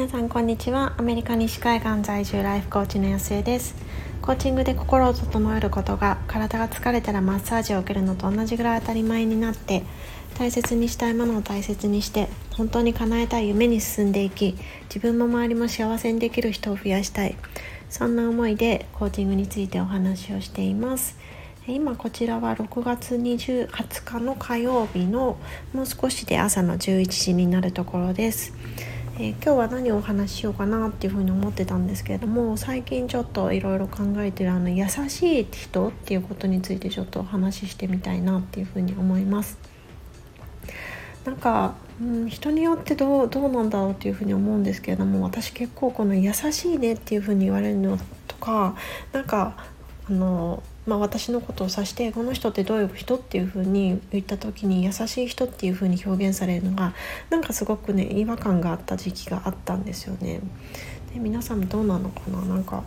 皆さんこんにちは。アメリカ西海岸在住ライフコーチの安江です。コーチングで心を整えることが、体が疲れたらマッサージを受けるのと同じぐらい当たり前になって、大切にしたいものを大切にして、本当に叶えたい夢に進んでいき、自分も周りも幸せにできる人を増やしたい、そんな思いでコーチングについてお話をしています。今こちらは6月20日の火曜日のもう少しで朝の11時になるところです。今日は何をお話ししようかなっていうふうに思ってたんですけれども、最近ちょっといろいろ考えてる優しい人っていうことについてちょっとお話ししてみたいなっていうふうに思います。なんか、人によってどうなんだろうっていうふうに思うんですけれども、私結構この優しいねっていうふうに言われるのとか、なんか私のことを指して、この人ってどういう人っていう風に言った時に優しい人っていう風に表現されるのがなんかすごくね、違和感があった時期があったんですよね。で、皆さんどうなのかな。なんか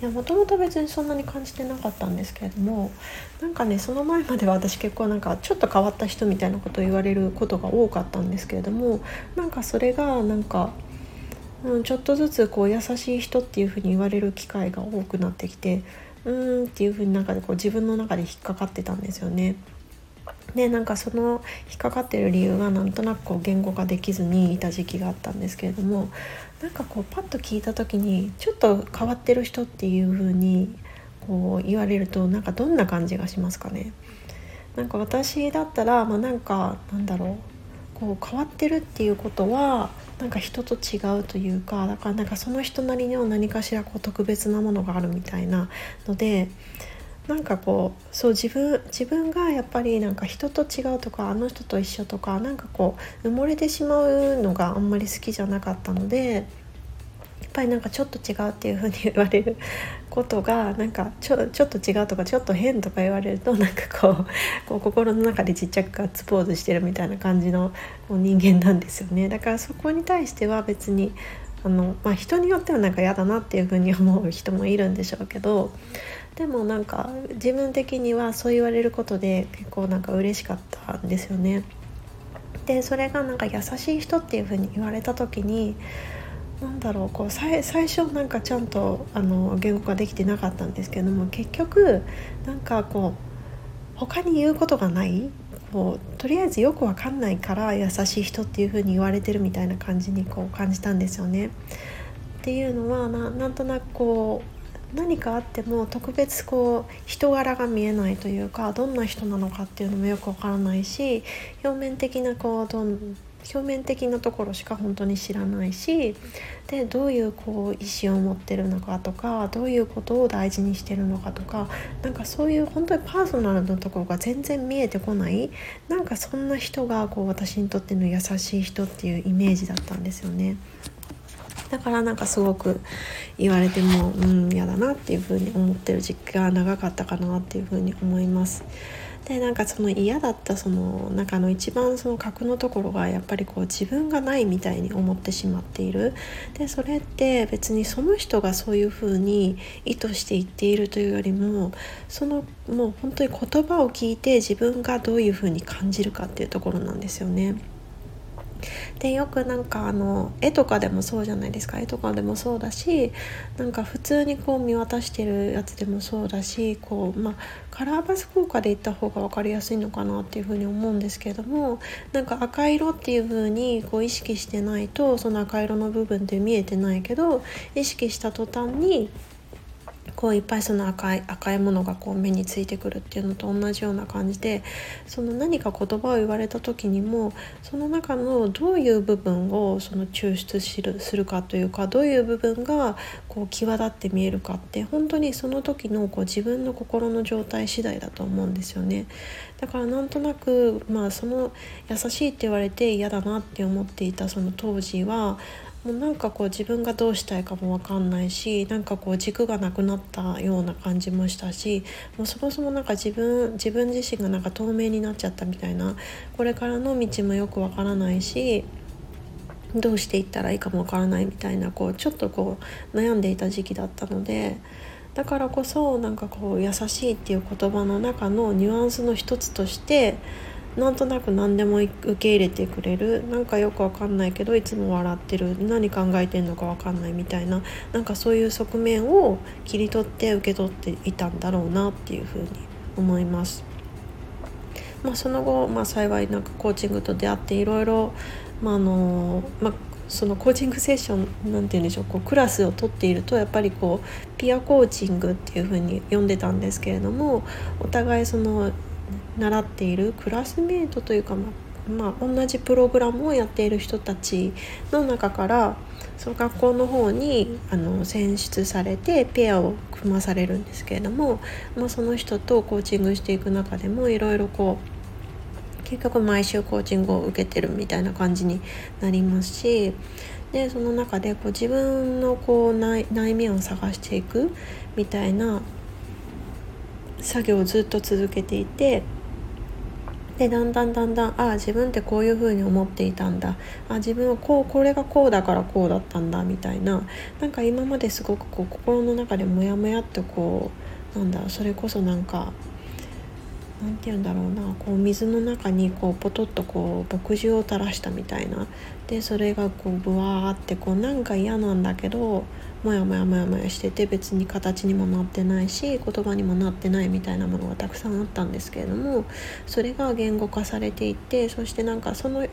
いや、もともと別にそんなに感じてなかったんですけれども、なんかね、その前までは私結構なんかちょっと変わった人みたいなことを言われることが多かったんですけれども、なんかそれがなんかちょっとずつこう優しい人っていう風に言われる機会が多くなってきて、っていう風になんかこう自分の中で引っかかってたんですよね。で、なんかその引っかかってる理由がなんとなくこう言語化できずにいた時期があったんですけれども、なんかこうパッと聞いた時にちょっと変わってる人っていう風にこう言われると、なんかどんな感じがしますかね。なんか私だったら、なんかなんだろう、こう変わってるっていうことはなんか人と違うというか、だからなんかその人なりには何かしらこう特別なものがあるみたいなので、なんかこうそう自分がやっぱりなんか人と違うとか、あの人と一緒とか、なんかこう埋もれてしまうのがあんまり好きじゃなかったので、やっぱりなんかちょっと違うっていう風に言われることが、なんかちょっと違うとかちょっと変とか言われると、なんかこう心の中でちっちゃくガッツポーズしてるみたいな感じの人間なんですよね。だからそこに対しては別に人によってはなんか嫌だなっていう風に思う人もいるんでしょうけど、でもなんか自分的にはそう言われることで結構なんか嬉しかったんですよね。で、それがなんか優しい人っていう風に言われた時に、なんだろう、こう最初なんかちゃんと言語化できてなかったんですけども、結局なんかこう他に言うことがない、こうとりあえずよくわかんないから優しい人っていう風に言われてるみたいな感じにこう感じたんですよね。っていうのは なんとなくこう何かあっても特別こう人柄が見えないというか、どんな人なのかっていうのもよくわからないし、表面的なところしか本当に知らないし、でどういうこう意思を持ってるのかとか、どういうことを大事にしてるのかとか、なんかそういう本当にパーソナルなところが全然見えてこない、なんかそんな人がこう私にとっての優しい人っていうイメージだったんですよね。だからなんかすごく言われても嫌だなっていう風に思ってる時期が長かったかなっていう風に思います。で、なんかその嫌だったその中の一番その核のところが、やっぱりこう自分がないみたいに思ってしまっている。で、それって別にその人がそういう風に意図して言っているというよりも、そのもう本当に言葉を聞いて自分がどういう風に感じるかっていうところなんですよね。で、よくなんか絵とかでもそうじゃないですか。絵とかでもそうだし、なんか普通にこう見渡してるやつでもそうだし、こうカラーバス効果で言った方が分かりやすいのかなっていうふうに思うんですけれども、なんか赤色っていうふうにこう意識してないと、その赤色の部分って見えてないけど、意識した途端にこういっぱいその赤いものがこう目についてくるっていうのと同じような感じで、その何か言葉を言われた時にも、その中のどういう部分をその抽出するかというか、どういう部分がこう際立って見えるかって、本当にその時のこう自分の心の状態次第だと思うんですよね。だからなんとなく、その優しいって言われて嫌だなって思っていたその当時は、もうなんかこう自分がどうしたいかも分かんないし、なんかこう軸がなくなったような感じもしたし、もうそもそもなんか自分自身がなんか透明になっちゃったみたいな、これからの道もよく分からないし、どうしていったらいいかも分からないみたいな、こうちょっとこう悩んでいた時期だったので、だからこそなんかこう優しいっていう言葉の中のニュアンスの一つとして、なんとなく何でも受け入れてくれる、なんかよくわかんないけどいつも笑ってる、何考えてんのかわかんないみたいな、なんかそういう側面を切り取って受け取っていたんだろうなっていうふうに思います。その後、幸いなんかコーチングと出会っていろいろ、そのコーチングセッションなんて言うんでしょう、クラスを取っているとやっぱりピアコーチングっていうふうに呼んでたんですけれども、お互いその習っているクラスメートというか、同じプログラムをやっている人たちの中からその学校の方に選出されてペアを組まされるんですけれども、その人とコーチングしていく中でもいろいろ結局毎週コーチングを受けてるみたいな感じになりますし、でその中で自分の内面を探していくみたいな作業をずっと続けていて、でだんだん自分ってこういう風に思っていたんだ、自分はこれがこうだからこうだったんだみたいな、なんか今まですごく心の中でモヤモヤっとそれこそなんていうんだろうな、水の中にポトッと墨汁を垂らしたみたいな、でそれがブワーってなんか嫌なんだけどモヤモヤしてて、別に形にもなってないし言葉にもなってないみたいなものがたくさんあったんですけれども、それが言語化されていって、そしてその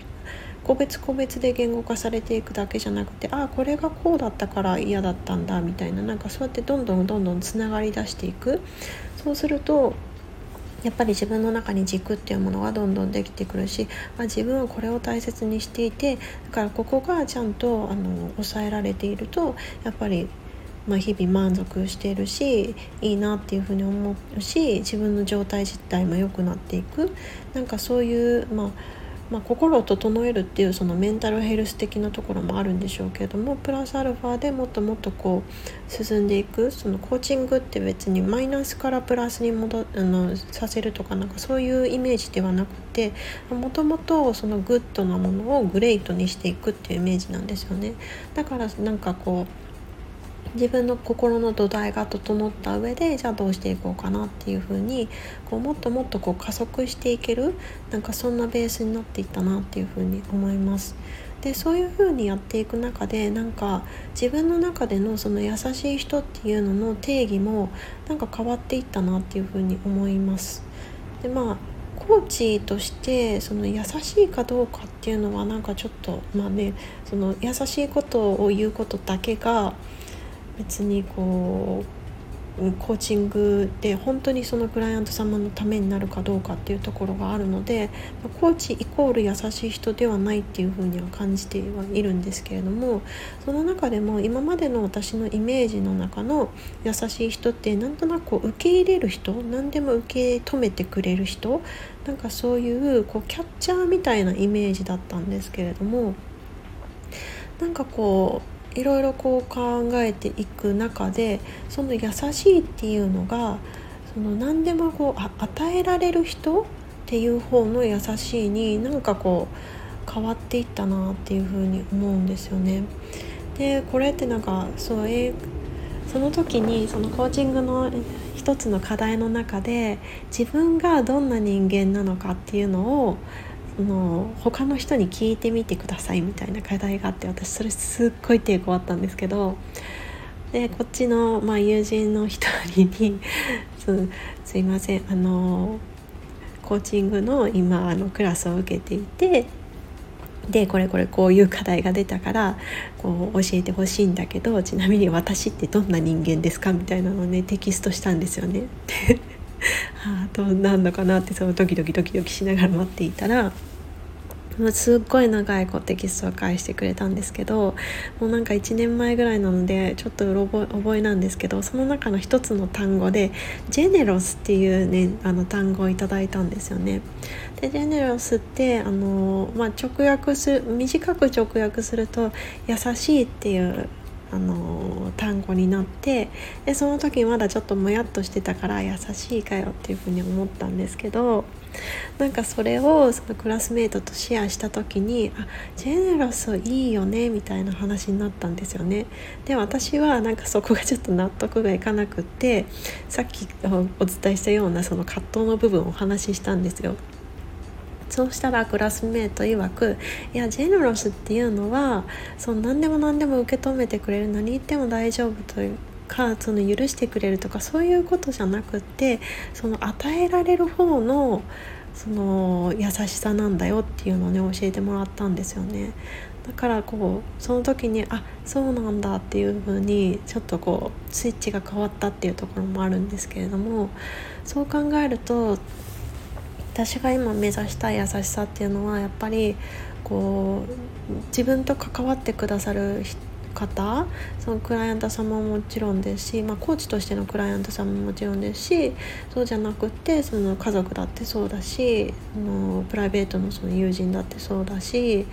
個別で言語化されていくだけじゃなくて、これがこうだったから嫌だったんだみたいな、そうやってどんどんつながり出していく。そうするとやっぱり自分の中に軸っていうものがどんどんできてくるし、自分はこれを大切にしていて、だからここがちゃんと抑えられているとやっぱり、日々満足しているしいいなっていうふうに思うし、自分の状態自体も良くなっていく、そういう心を整えるっていうそのメンタルヘルス的なところもあるんでしょうけれども、プラスアルファでもっともっと進んでいく。そのコーチングって別にマイナスからプラスにさせるとかそういうイメージではなくて、もともとそのグッドなものをグレートにしていくっていうイメージなんですよね。だから自分の心の土台が整った上で、じゃあどうしていこうかなっていう風にもっともっと加速していける、そんなベースになっていったなっていう風に思います。でそういう風にやっていく中で自分の中でのその優しい人っていうのの定義も変わっていったなっていう風に思います。でコーチとしてその優しいかどうかっていうのはちょっとその優しいことを言うことだけが別にコーチングで本当にそのクライアント様のためになるかどうかっていうところがあるので、コーチイコール優しい人ではないっていうふうには感じてはいるんですけれども、その中でも今までの私のイメージの中の優しい人ってなんとなく受け入れる人、何でも受け止めてくれる人、そういうキャッチャーみたいなイメージだったんですけれども、いろいろ考えていく中で、その優しいっていうのがその何でも与えられる人っていう方の優しいに変わっていったなっていう風に思うんですよね。でこれってその時にそのコーチングの一つの課題の中で、自分がどんな人間なのかっていうのを他の人に聞いてみてくださいみたいな課題があって、私それすっごい抵抗あったんですけど、でこっちの、友人の一人にすいません、コーチングの今クラスを受けていて、でこれこういう課題が出たから教えてほしいんだけど、ちなみに私ってどんな人間ですかみたいなのをねテキストしたんですよねどうなんのかなってドキドキしながら待っていたら、すっごい長いテキストを返してくれたんですけど、もう1年前ぐらいなのでちょっとうろ覚えなんですけど、その中の一つの単語でジェネロスっていうね単語をいただいたんですよね。でジェネロスって短く直訳すると優しいっていう単語になって、でその時まだちょっともやっとしてたから優しいかよっていうふうに思ったんですけど、それをそのクラスメートとシェアした時にジェネラスいいよねみたいな話になったんですよね。で私はそこがちょっと納得がいかなくって、さっきお伝えしたようなその葛藤の部分をお話ししたんですよ。そうしたらクラスメート曰く、いやジェネロスっていうのはその何でも受け止めてくれる、何言っても大丈夫というか、その許してくれるとかそういうことじゃなくて、その与えられる方のその優しさなんだよっていうのをね教えてもらったんですよね。だからこうその時にあそうなんだっていう風にちょっとこうスイッチが変わったっていうところもあるんですけれども、そう考えると私が今目指したい優しさっていうのはやっぱりこう自分と関わってくださる方、そのクライアント様ももちろんですし、コーチとしてのクライアント様ももちろんですし、そうじゃなくてその家族だってそうだし、プライベートのその友人だってそうだし、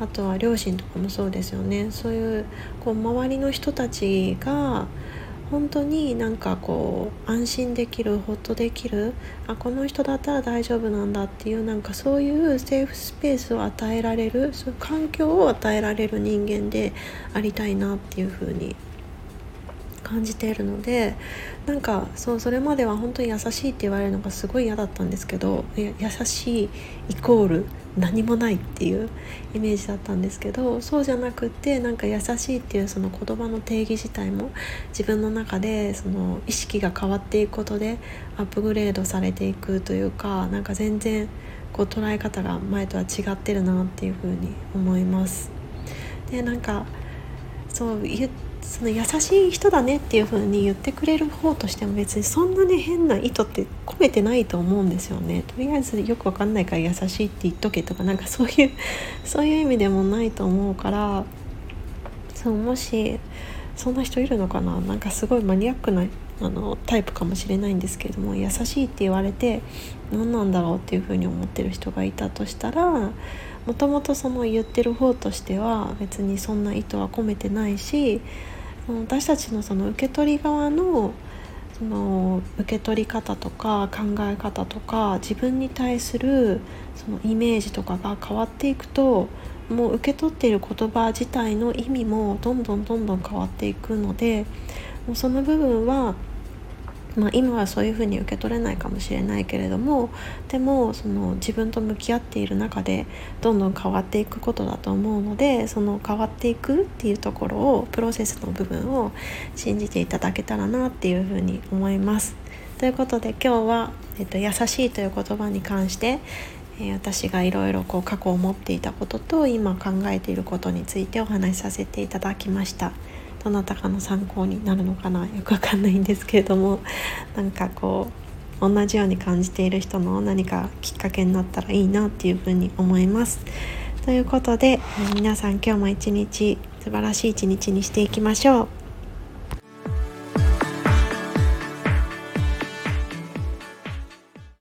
あとは両親とかもそうですよね。そういうこう周りの人たちが本当になんかこう安心できる、ホッとできる、あこの人だったら大丈夫なんだっていう、なんかそういうセーフスペースを与えられる、そういう環境を与えられる人間でありたいなっていう風に感じているので、なんかそうそれまでは本当に優しいって言われるのがすごい嫌だったんですけど、優しいイコール何もないっていうイメージだったんですけど、そうじゃなくてなんか優しいっていうその言葉の定義自体も自分の中でその意識が変わっていくことでアップグレードされていくというか、なんか全然こう捉え方が前とは違ってるなっていうふうに思います。でなんかそうその優しい人だねっていう風に言ってくれる方としても別にそんなね変な意図って込めてないと思うんですよね。とりあえずよくわかんないから優しいって言っとけとか、なんかそういう意味でもないと思うから、そうもしそんな人いるのかな、なんかすごいマニアックなタイプかもしれないんですけれども、優しいって言われて何なんだろうっていう風に思ってる人がいたとしたら、もともとその言ってる方としては別にそんな意図は込めてないし、私たちのその受け取り側のその受け取り方とか考え方とか自分に対するそのイメージとかが変わっていくと、もう受け取っている言葉自体の意味もどんどん変わっていくので、もうその部分は今はそういうふうに受け取れないかもしれないけれども、でもその自分と向き合っている中でどんどん変わっていくことだと思うので、その変わっていくっていうところをプロセスの部分を信じていただけたらなっていうふうに思います。ということで今日は、優しいという言葉に関して、私がいろいろ過去を持っていたことと今考えていることについてお話しさせていただきました。どなたかの参考になるのかな、よくわかんないんですけれども、なんかこう同じように感じている人の何かきっかけになったらいいなっていうふうに思います。ということで皆さん今日も一日素晴らしい一日にしていきましょう。